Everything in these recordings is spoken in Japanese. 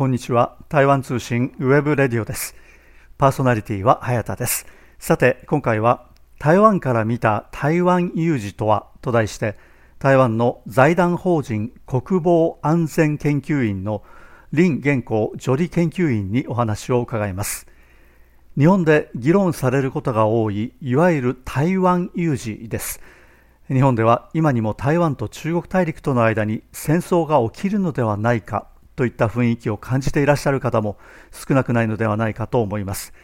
こんにちは。台湾通信ウェブレディオです。パーソナリティは早田です。さて、今回は台湾から見た台湾有事とはと題して、台湾の財団法人国防安全研究院の林元厚助理研究員にお話を伺います。日本で議論されることが多い、いわゆる台湾有事です。日本では今にも台湾と中国大陸との間に戦争が起きるのではないかといった雰囲気を感じていらっしゃる方も少なくないのではないかと思います。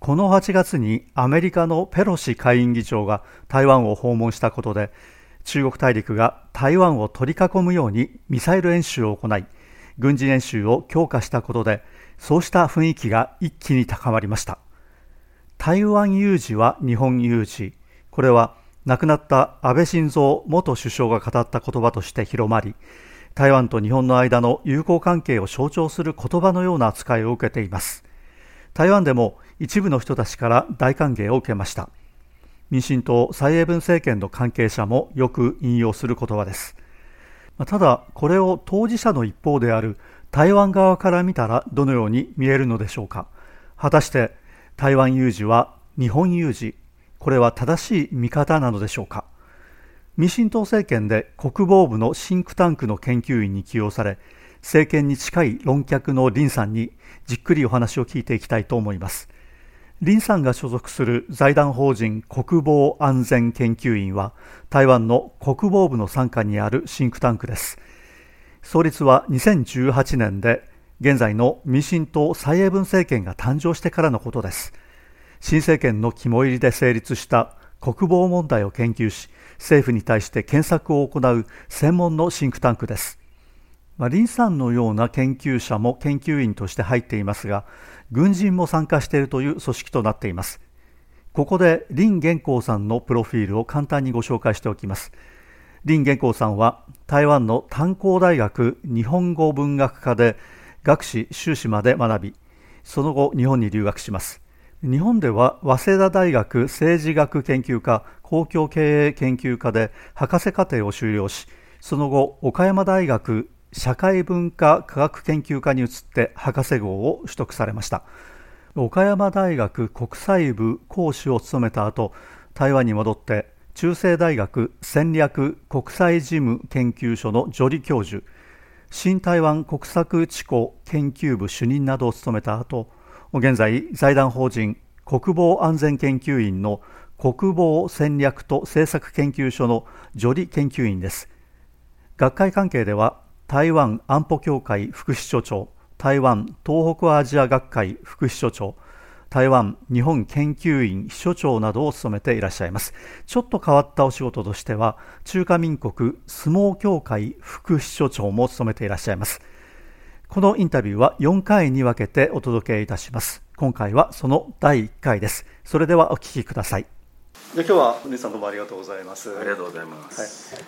この8月にアメリカのペロシ下院議長が台湾を訪問したことで、中国大陸が台湾を取り囲むようにミサイル演習を行い、軍事演習を強化したことで、そうした雰囲気が一気に高まりました。台湾有事は日本有事。これは亡くなった安倍晋三元首相が語った言葉として広まり、台湾と日本の間の友好関係を象徴する言葉のような扱いを受けています。台湾でも一部の人たちから大歓迎を受けました。民進党蔡英文政権の関係者もよく引用する言葉です。ただ、これを当事者の一方である台湾側から見たらどのように見えるのでしょうか。果たして台湾有事は日本有事、これは正しい見方なのでしょうか。民進党政権で国防部のシンクタンクの研究員に起用され、政権に近い論客の林さんにじっくりお話を聞いていきたいと思います。林さんが所属する財団法人国防安全研究院は、台湾の国防部の傘下にあるシンクタンクです。創立は2018年で、現在の民進党蔡英文政権が誕生してからのことです。新政権の肝入りで成立した国防問題を研究し、政府に対して検索を行う専門のシンクタンクです。林さんのような研究者も研究員として入っていますが、軍人も参加しているという組織となっています。ここで林元厚さんのプロフィールを簡単にご紹介しておきます。林元厚さんは台湾の炭鉱大学日本語文学科で学士修士まで学び、その後日本に留学します。日本では早稲田大学政治学研究科公共経営研究科で博士課程を修了し、その後岡山大学社会文化科学研究科に移って博士号を取得されました。岡山大学国際部講師を務めた後、台湾に戻って中正大学戦略国際事務研究所の助理教授、新台湾国策智庫研究部主任などを務めた後、現在、財団法人国防安全研究院の国防戦略と政策研究所の助理研究員です。学会関係では、台湾安保協会副秘書長、台湾東北アジア学会副秘書長、台湾日本研究院秘書長などを務めていらっしゃいます。ちょっと変わったお仕事としては、中華民国相撲協会副秘書長も務めていらっしゃいます。このインタビューは4回に分けてお届けいたします。今回はその第1回です。それではお聞きください。で、今日は林さんどうもありがとうございます。ありがとうございます。はい、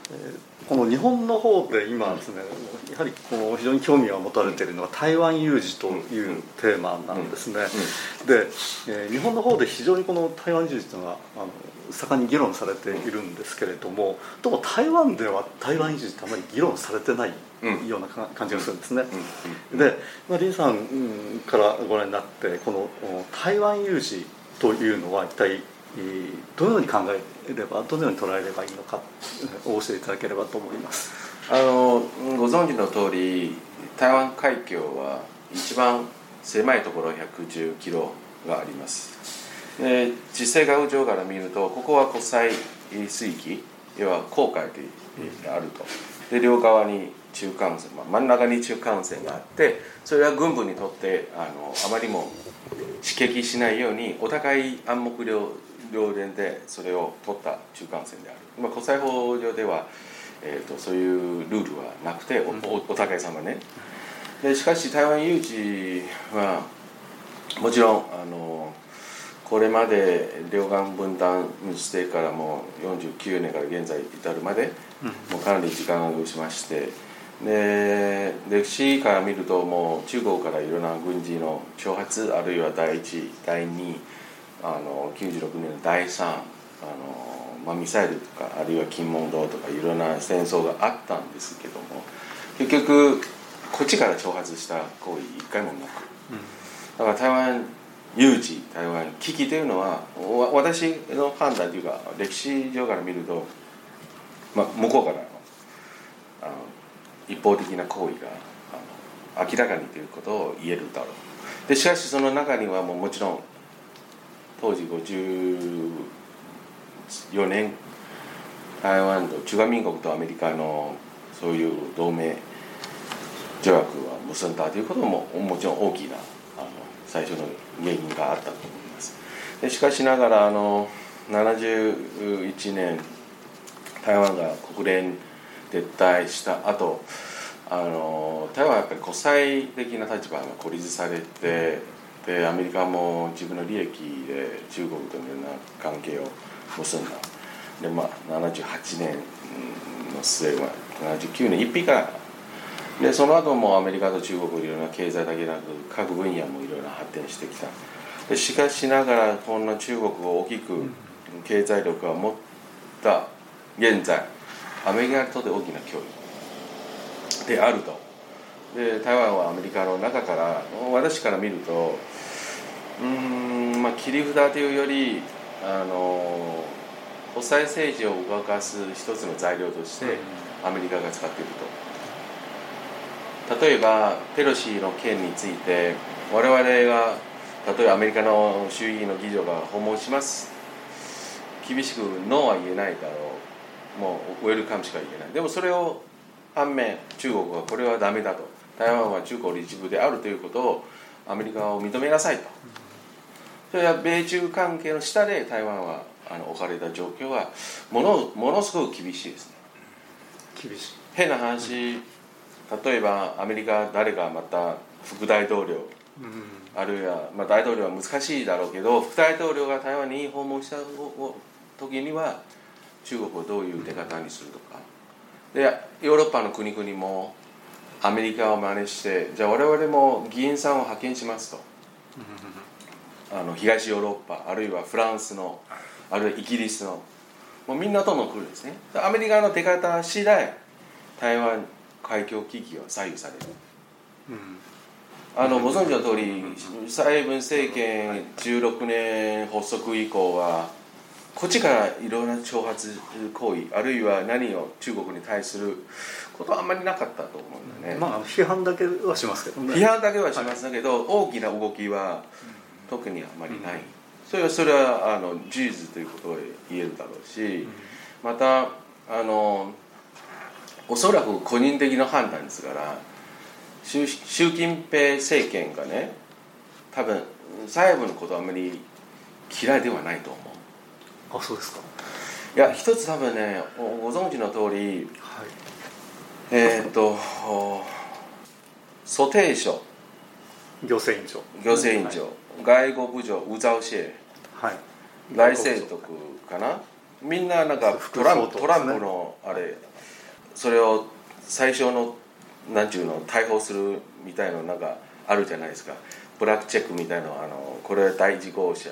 この日本の方で今ですね、やはりこの非常に興味が持たれているのは台湾有事というテーマなんですね。で、日本の方で非常にこの台湾有事というのが盛んに議論されているんですけれども、どうも台湾では台湾有事ってあまり議論されてないような感じがするんですね。で、林さんからご覧になってこの台湾有事というのは一体どのように考えれば、どのように捉えればいいのかお教えいただければと思います。ご存知の通り、台湾海峡は一番狭いところ110キロがあります。で、地政学上から見ると、ここは国際水域、要は公海であると。で、両側に中間線、真ん中に中間線があって、それは軍部にとってあまりも刺激しないようにお互い暗黙両連でそれを取った中間線である。今国際法上では、そういうルールはなくて、お互い様ね。で、しかし台湾有事はもちろんこれまで両岸分断してからも49年から現在至るまで、もうかなり時間を要しまして、で、歴史から見ると、もう中国からいろんな軍事の挑発、あるいは第1、第2、96年の第3、ミサイルとか、あるいは金門島とかいろんな戦争があったんですけども、結局こっちから挑発した行為一回もなく、だから台湾有事、台湾危機というのは私の判断というか歴史上から見ると、向こうからの一方的な行為が明らかにということを言えるだろう。でしかしその中にはもちろん当時54年台湾と中華民国とアメリカのそういう同盟条約は結んだということももちろん大きな最初の原因があったと思います。でしかしながら71年台湾が国連撤退した後、台湾はやっぱり国際的な立場が孤立されて、でアメリカも自分の利益で中国とのような関係を結んだ。で78年の末は79年一日からでその後もアメリカと中国いろいろな経済だけでなく各分野もいろいろ発展してきた。でしかしながらこんな中国を大きく経済力を持った現在アメリカにとって大きな脅威であると。で台湾はアメリカの中から私から見ると切り札というより国際政治を動かす一つの材料としてアメリカが使っていると。例えばペロシの件について我々が例えばアメリカの衆議院の議長が訪問します、厳しくノーは言えないだろう、もうウェルカムしか言えない。でもそれを反面中国はこれはダメだと、台湾は中国の一部であるということをアメリカを認めなさいと。それは米中関係の下で台湾は置かれた状況はものすごく厳しいですね。厳しい。変な話、例えばアメリカ誰かまた副大統領、あるいは、大統領は難しいだろうけど副大統領が台湾に訪問した時には中国をどういう出方にするとか、でヨーロッパの国々もアメリカを真似してじゃあ我々も議員さんを派遣しますと東ヨーロッパあるいはフランスのあるいはイギリスのもうみんなとも来るんですね。アメリカの出方次第台湾海峡危機は左右される。ご存知の通り蔡英文政権16年発足以降はこっちからいろんな挑発行為あるいは何を中国に対することはあんまりなかったと思うんだね。批判だけはしますけどね。批判だけはしますけど、大きな動きは特にあまりない。それは事実ということを言えるだろうし、またおそらく個人的な判断ですから、習近平政権がね、多分蔡英文のことはあまり嫌いではないと思う。あ、そうですか。いや一つ多分ねご存知の通り、はい、蘇貞昌行政院長、はい、外国部長吳釗燮、はい、来世徳かな、みんなトランプのあれ、それを最初の逮捕するみたいのあるじゃないですか、ブラックチェックみたいなこれは第事項者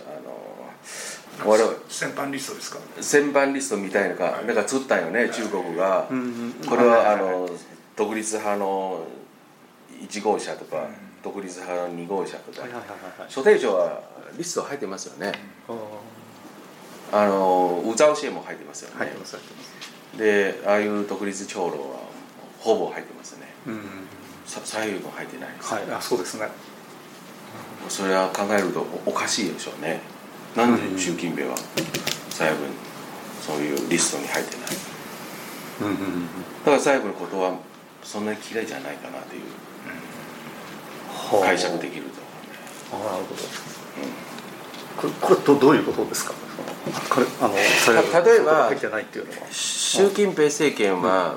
先般リストですか、先般リストみたいなのが、はい、釣ったんよね、中国が、これは独立派の1号車とか、独立派の2号車とか、蘇貞昌はリスト入ってますよね、吳釗燮も入ってますよね、入ってますで、ああいう独立長老はほぼ入ってますね、左右も入ってないです、はい、あ、そうですね。それは考えるとおかしいでしょうね。なんで習近平は蔡英文そういうリストに入ってない、だから蔡英文のことはそんなに嫌いじゃないかなという、解釈できると。あ、なるほど、これどういうことですか。例えば習近平政権は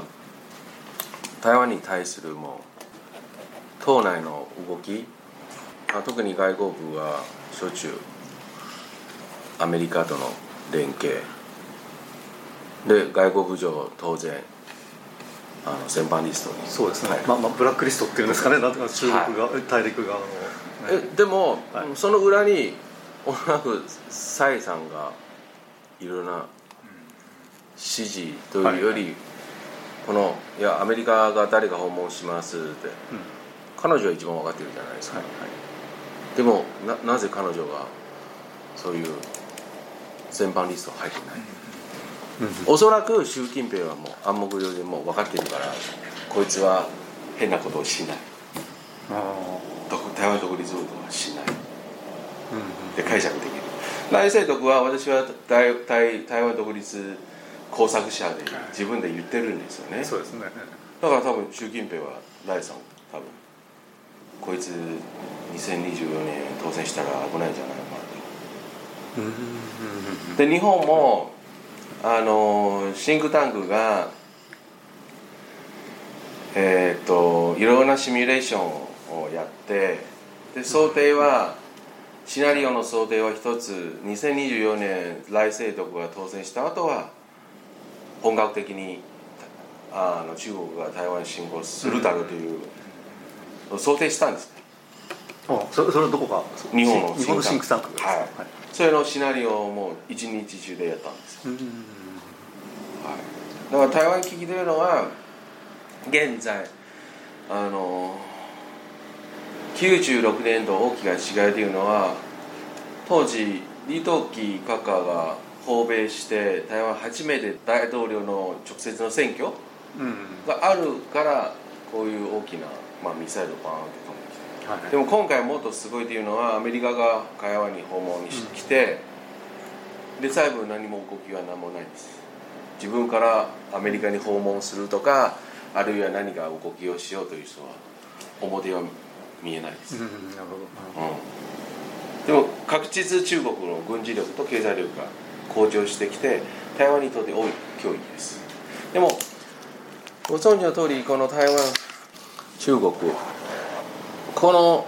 台湾に対するもう党内の動き、特に外交部はしょっちゅうアメリカとの連携で外国部長当然先般リストに、そうですね、はい、ブラックリストっていうんですかね、なんとか中国側、はい、大陸側の、ね、でも、はい、その裏におそらく蔡さんがいろんな支持というより、このいやアメリカが誰が訪問しますって、うん、彼女は一番分かってるじゃないですか、はいはい、でも なぜ彼女がそういう全般リスト入ってない、うん、おそらく習近平はもう暗黙了でもう分かってるから、こいつは変なことをしない、台湾独立運動はしない、うん、で解釈できる。頼清徳は私は 台湾独立工作者で自分で言ってるんですよね、はい、そうですね。だから多分習近平は頼さん多分こいつ2024年当選したら危ないんじゃないかなと。で日本もシンクタンクがいろんなシミュレーションをやって、で想定はシナリオの想定は一つ、2024年頼清徳が当選した後は本格的に中国が台湾侵攻するだろうという想定したんです、うん、それはどこか日本のシンクタンクです、はいはい、それのシナリオをもう一日中でやったんです、うんはい、だから台湾危機というのは現在96年度大きな違いというのは、当時李登輝閣下が訪米して台湾初めて大統領の直接の選挙があるから、こういう大きな、ミサイルをバーンと飛んできた、はい、でも今回もっとすごいというのはアメリカが台湾に訪問にしてきて、で最後何も動きは何もないんです。自分からアメリカに訪問するとか、あるいは何か動きをしようという人は表は見えないです、うん、なるほど、うん、でも確実中国の軍事力と経済力が向上してきて、台湾にとって多い脅威です。でもご存知の通り、この台湾中国、この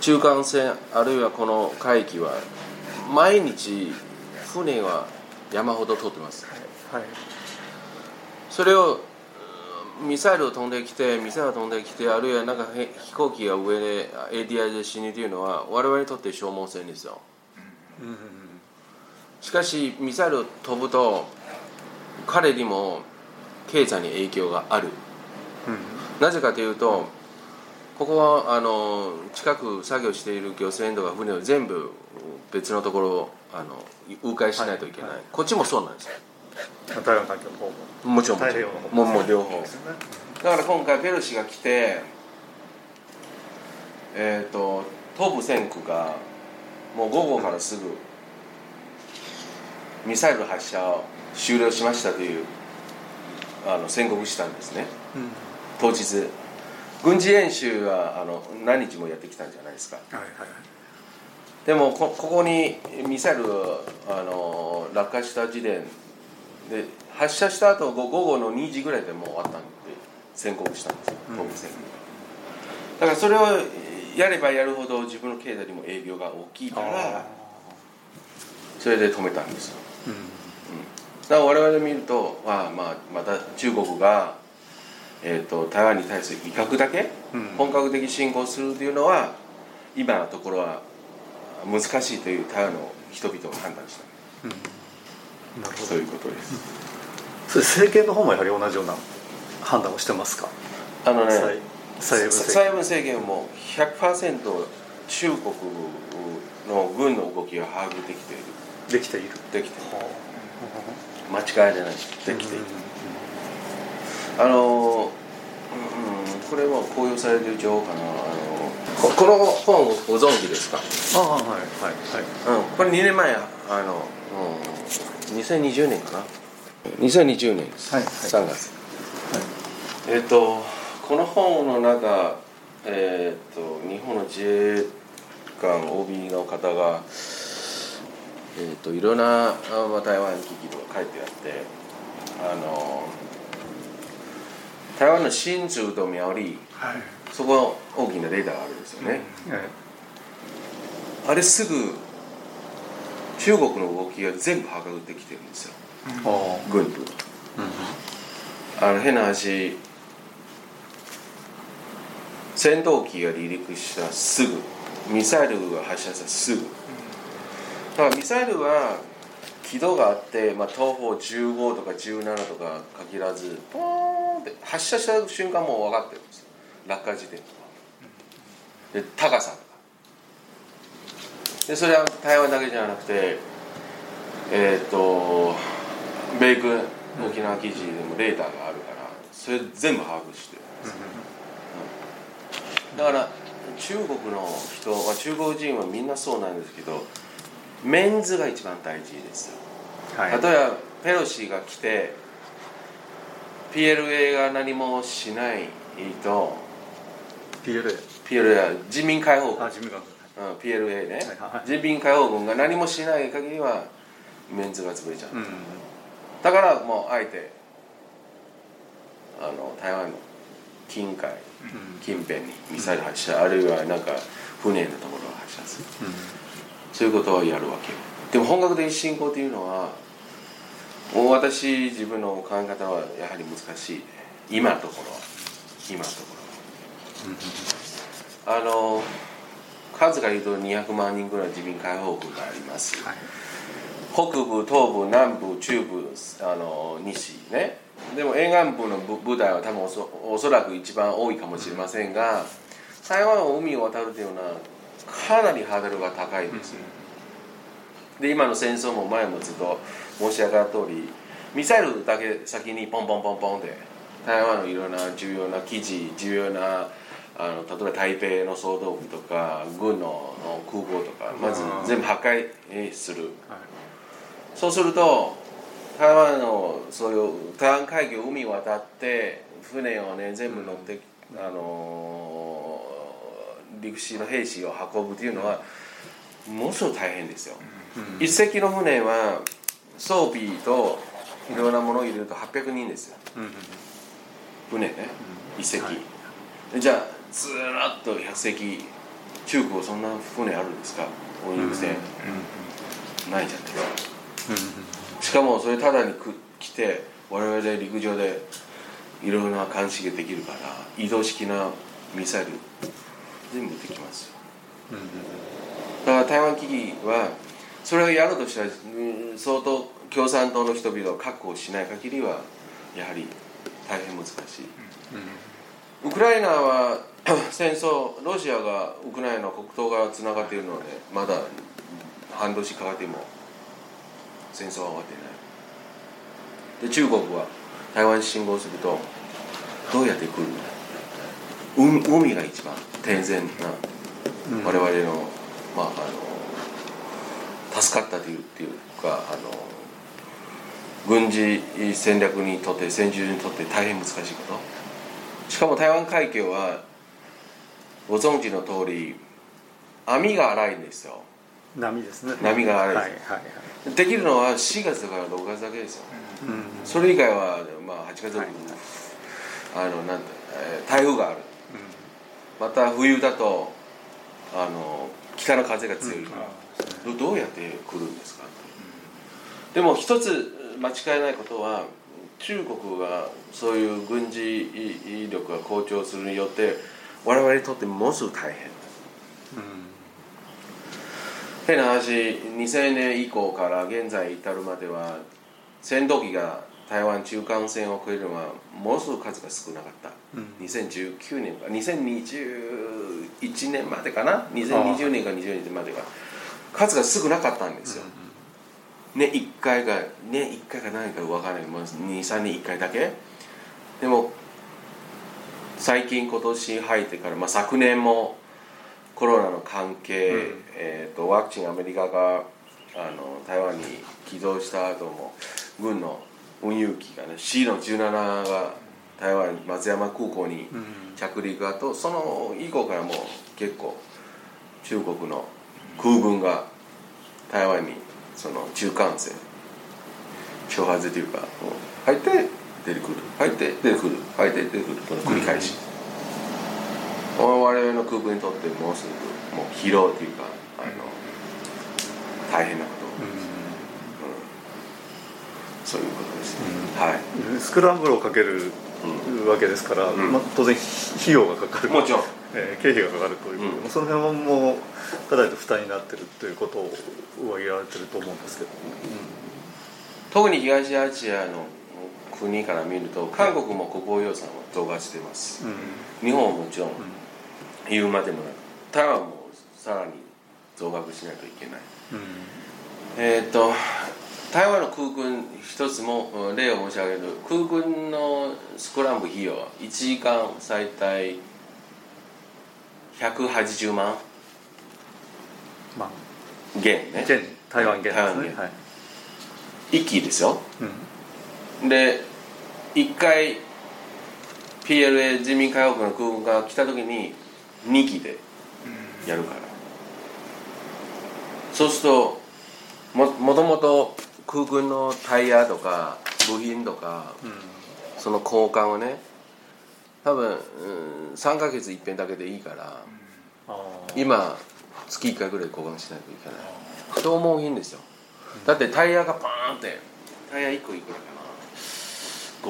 中間線あるいはこの海域は毎日船は山ほど通ってます、はい、それをミサイルを飛んできて、あるいはなんか飛行機が上で ADI で死ぬというのは我々にとって消耗戦ですよ、うん、しかしミサイルを飛ぶと彼にも経済に影響がある、うん、なぜかというと、ここは近く作業している漁船とか船を全部別のところを迂回しないといけない、はいはい、こっちもそうなんですよ。台湾環境の方ももちろん、もう両方。だから今回ペロシが来て、東部戦区がもう午後からすぐミサイル発射を終了しましたという宣告したんですね、うん、当日軍事演習は何日もやってきたんじゃないですか、はいはい、でも ここにミサイル落下した時点で発射した後午後の2時ぐらいでもう終わったんで宣告したんですよ、東部戦区、うん、だからそれをやればやるほど自分の経済にも影響が大きいから、それで止めたんですよ、うんうん、だから我々見ると、また中国が、台湾に対する威嚇だけ、うん、本格的侵攻するというのは今のところは難しいという台湾の人々が判断した、うん、なるほど、そういうことです、うん、それ政権の方もやはり同じような判断をしてますか？蔡英文政権も 100% 中国の軍の動きが把握できている間違いじゃない、できている、うん、これは公表されている情報かな、この本をご存知ですか？あ、はいはいはい、うん、これ2年前2020年かな、2020年です、はいはい、3月、はい、この本の中、日本の自衛官 OB の方がいろんな台湾危機とか書いてあって、台湾の新竹と苗栗、はい、そこは大きなレーダーがあるんですよね、うんはい、あれすぐ中国の動きが全部把握できてるんですよ、うん、軍部、うん、変な話、戦闘機が離陸したすぐ、ミサイルが発射したすぐ、だからミサイルは軌道があって、まあ、東方15とか17とか限らずポーンって発射した瞬間もう分かってるんですよ、落下時点とかで高さとかで、それは台湾だけじゃなくて米軍沖縄基地でもレーダーがあるからそれ全部把握してるんですよ、うん、だから中国の人は、中国人はみんなそうなんですけど、メンズが一番大事ですよ、はい、例えばペロシが来て PLA が何もしないと PLA 人民解放軍、PLA ね、はい、人民解放軍が何もしない限りはメンズが潰れちゃう、うん、だからもうあえて台湾の近海近辺にミサイル発射、あるいはなんか船のところを発射する、うん、そういうことをやるわけよ。でも本格的侵攻というのはもう私自分の考え方はやはり難しい、今のところはうん、数が言うと200万人ぐらい人民解放軍があります、はい、北部東部南部中部西ね。でも沿岸部の部隊は多分おそらく一番多いかもしれませんが、台湾を海を渡るというのはかなりハードルが高いです、うん、で今の戦争も前もずっと申し上げた通り、ミサイルだけ先にポンポンポンポンで台湾のいろんな重要な基地、重要な例えば台北の総統府とか軍の空港とかまず全部破壊する、はい、そうすると台湾のそういう台湾海峡海渡って船をね全部乗って、陸士の兵士を運ぶというのはものすごく大変ですよ、うん、一隻の船は装備といろんなものを入れると800人ですよ、うん、船ね、うん、一隻、はい、じゃあずらっと100隻中国そんな船あるんですか、お陸船、うん、ないじゃないですか、うん、しかもそれただに来て我々で陸上でいろいろな監視ができるから移動式なミサイル全部できますよ、うん、だから台湾危機はそれをやるとしたら相当共産党の人々を確保しない限りはやはり大変難しい、うん、ウクライナは戦争、ロシアがウクライナの国境がつながっているのでまだ半年かかっても戦争は終わってない。で中国は台湾侵攻するとどうやって来るんだ、海が一番天然な我々の、まあ、助かったというか軍事戦略にとって戦術にとって大変難しいこと。しかも台湾海峡はご存知の通り網が荒いんですよ、波ですね、波が荒いです、はいはいはい、できるのは4月とか6月だけですよ、うんうん、それ以外は、まあ、8月だと、はい、なんて台風がある、うん、また冬だと北の風が強いから、うんうん、どうやって来るんですか、うん、でも一つ間違いないことは中国がそういう軍事力が向上するによって我々にとってものすごく大変、うん、変な話、2000年以降から現在至るまでは戦闘機が台湾中間線を越えるのはものすごく数が少なかった、うん、2019年か2021年までかな、2020年か20年までか数が少なかったんですよ、うんうん、1回か何回か分からない、2、3年1回だけ。でも最近今年入ってから、まあ、昨年もコロナの関係、うん、ワクチンアメリカが台湾に寄贈した後も軍の運輸機がね C-17 が台湾松山空港に着陸後、その以降からもう結構中国の空軍が台湾にその中間線挑発というか入って出てくる、入って出てくる、入って出てくると繰り返し、うん、我々の空軍にとってもうすぐもう疲労というか大変なこと、うんうん、そういうことですね、うん、はい、スクランブルをかけるわけですから、うん、まあ、当然費用がかかる、もちろん、経費がかかるということで、うん、その辺はもうかなりと負担になっているということを挙げられていると思うんですけど、うん、特に東アジアの国から見ると韓国も国防予算を増額しています、うん、日本ももちろん言うまでもなく台湾もさらに増額しないといけない、うん、台湾の空軍一つも例を申し上げると空軍のスクランブル費用は1時間最大180万元ね、台湾元ですね、はい、1機ですよ、うん、で1回 PLA 人民解放軍の空軍が来た時に2機でやるから、うん、そうすると もともと空軍のタイヤとか部品とか、うん、その交換をね多分、3ヶ月一遍だけでいいから、うん、今月1回ぐらい交換しないといけない消耗品ですよ、うん、だってタイヤがパーンってタイヤ1個いくらかな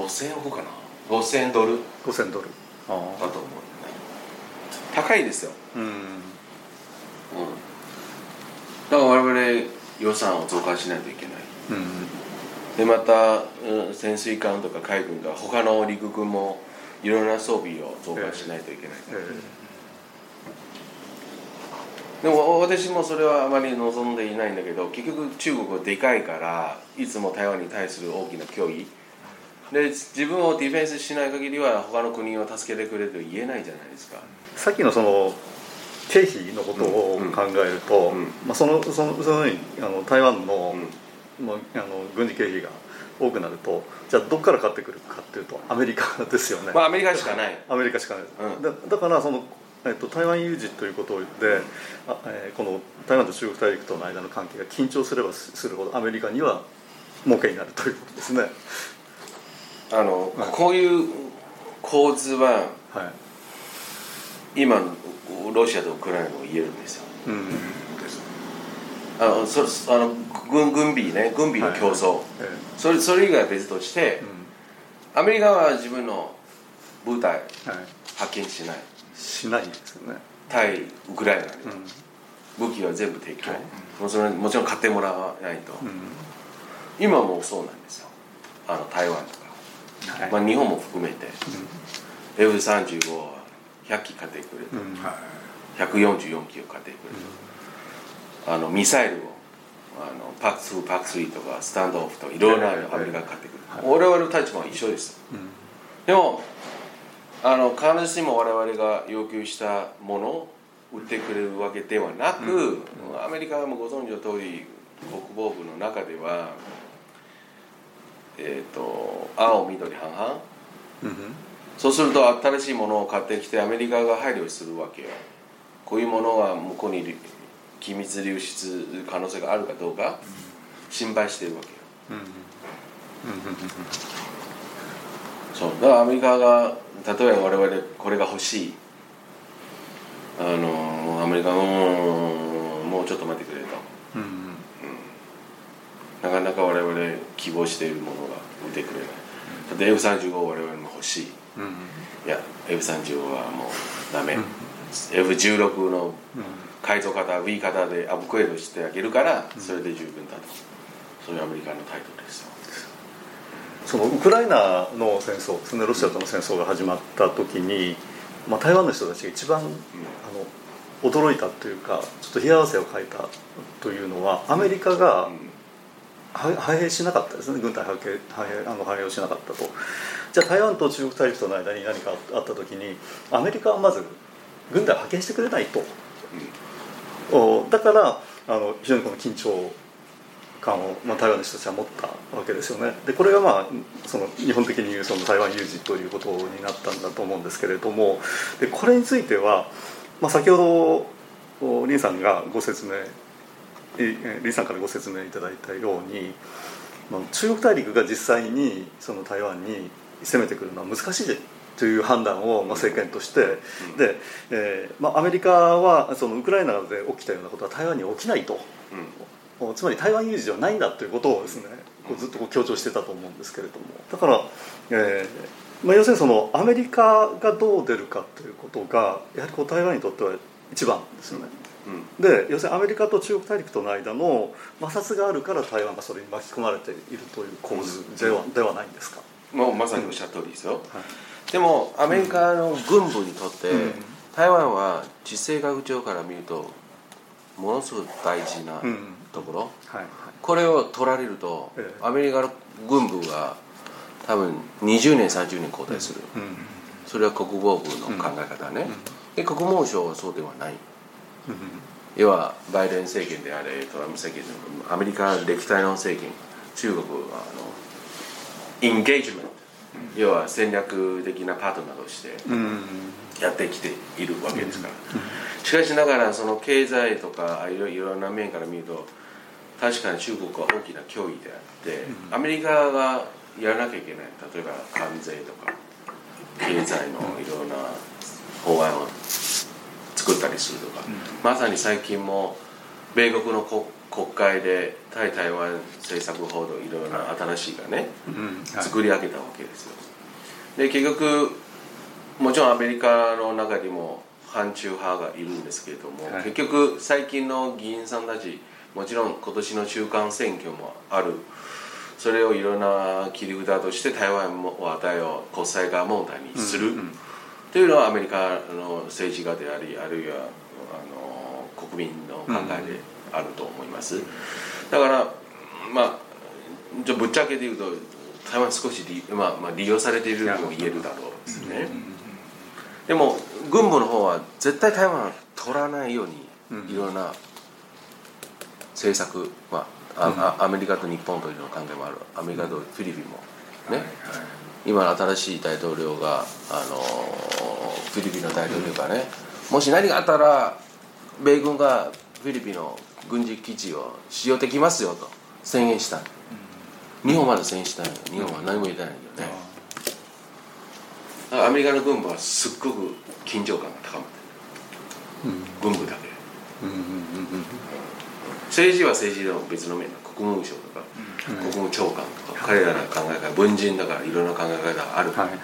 $5,000かな$5,000$5,000だと思う、ね、高いですよ、うんうん、だから我々予算を増加しないといけない、うん、でまた、潜水艦とか海軍が他の陸軍もいろんな装備を増加しないといけないから、でも私もそれはあまり望んでいないんだけど結局中国はでかいからいつも台湾に対する大きな脅威で自分をディフェンスしない限りは他の国を助けてくれと言えないじゃないですか。さっきのその経費のことを考えると、うんうんまあ、そのように台湾 の軍事経費が多くなるとじゃあどこから買ってくるかっていうとアメリカですよね、まあ、アメリカしかないアメリカしかない、うん、だからその台湾有事ということで、この台湾と中国大陸との間の関係が緊張すればするほどアメリカには儲けになるということですね。はい、こういう構図は、はい、今ロシアとウクライナも言えるんですよ、うんうん、軍備の競争、はいはいそれ以外は別として、うん、アメリカは自分の部隊、はい、派遣しないんですよね。対ウクライナで、うん、武器は全部提供、はい、もちろん買ってもらわないと、うん、今もそうなんですよ台湾とか、はいまあ、日本も含めて、うん、F-35 は100機買ってくれる、うん、144機を買ってくれる、うん、ミサイルをパーク2パーク3とかスタンドオフとかいろんなアメリカが買ってくる、はいはい、我々の立場は一緒です、うん、でも必ずしも我々が要求したものを売ってくれるわけではなく、うんうん、アメリカもご存知の通り国防部の中では、青緑半々、うんうん、そうすると新しいものを買ってきてアメリカが配慮するわけよ。こういうものが向こうに機密流出可能性があるかどうか心配しているわけよ、うんうんうんうん、そうだからアメリカが例えば我々これが欲しいアメリカもうちょっと待ってくれと、うんうんうん、なかなか我々希望しているものが打てくれない。だって F35 我々も欲しい、うんうん、いや F35 はもうダメ、うん、F16 の改造型 V 型でアップグレードしてあげるからそれで十分だと、そういうアメリカの態度ですよ。そのウクライナの戦争ですね、ロシアとの戦争が始まった時に、まあ、台湾の人たちが一番驚いたというかちょっと冷や汗をかいたというのはアメリカが派兵しなかったですね。軍隊派兵をしなかったと。じゃあ台湾と中国大陸との間に何かあった時にアメリカはまず軍隊派遣してくれないと、だから非常にこの緊張感を、まあ、台湾の人たちは持ったわけですよね。でこれが、まあ、その日本的に言うその台湾有事ということになったんだと思うんですけれども、でこれについては、まあ、先ほど林さんからご説明いただいたように、まあ、中国大陸が実際にその台湾に攻めてくるのは難しいという判断を、まあ、政権としてで、まあ、アメリカはそのウクライナで起きたようなことは台湾に起きないと、うんつまり台湾有事ではないんだということをですね、ずっと強調してたと思うんですけれども、だから、まあ、要するにそのアメリカがどう出るかということがやはりこう台湾にとっては一番ですよね。で要するにアメリカと中国大陸との間の摩擦があるから台湾がそれに巻き込まれているという構図ではないんですか。もうまさにおっしゃる通りですよ、はい。でもアメリカの軍部にとって、うん、台湾は地政学上から見るとものすごく大事なところ、うんはいはい、これを取られると、アメリカの軍部が多分20年30年交代する、うんうん、それは国防部の考え方ね、うんうん、で国防省はそうではない、うんうん、要はバイデン政権であれトランプ政権でアメリカ歴代の政権中国はインゲージメント、要は戦略的なパートナーとしてやってきているわけですから、しかしながらその経済とかいろいろな面から見ると確かに中国は大きな脅威であってアメリカがやらなきゃいけない、例えば関税とか経済のいろんな法案を作ったりするとか、まさに最近も米国の国会で対台湾政策報道いろいろな新しいがね、はい、作り上げたわけですよ。で結局もちろんアメリカの中にも反中派がいるんですけれども、はい、結局最近の議員さんたちもちろん今年の中間選挙もある、それをいろんな切り札として台湾の話題を国際化問題にする、うんうん、というのはアメリカの政治家でありあるいは国民の考えであると思います。だから、まあ、ぶっちゃけで言うと台湾少し利用されているとも言えるだろうですね。でも軍部の方は絶対台湾を取らないようにいろんな政策、まあ、アメリカと日本というの関係もある、アメリカとフィリピンも、ね、今新しい大統領がフィリピンの大統領がね、もし何があったら米軍がフィリピンの軍事基地を使用できますよと宣言した、うん、日本まだ宣言したのに日本は何も言ってないんだよね、うん、だからアメリカの軍部はすっごく緊張感が高まっている、うん、軍部だけ、うんうんうん、政治は政治の別の面だ、国務省とか、うん、国務長官とか、うん、彼らの考え方、文人だからいろんな考え方がある、はいはい、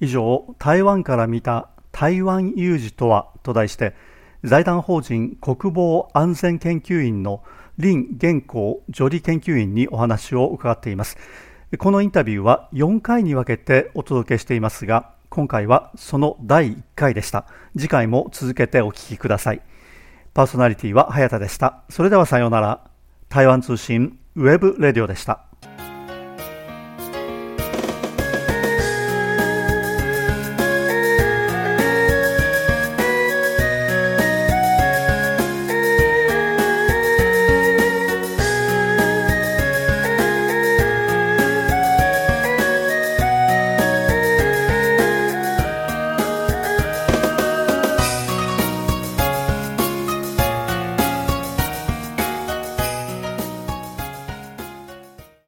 以上、台湾から見た台湾有事とはと題して財団法人国防安全研究院の林元宏助理研究員にお話を伺っています。このインタビューは4回に分けてお届けしていますが、今回はその第1回でした。次回も続けてお聞きください。パーソナリティは早田でした。それではさようなら。台湾通信ウェブレディオでした。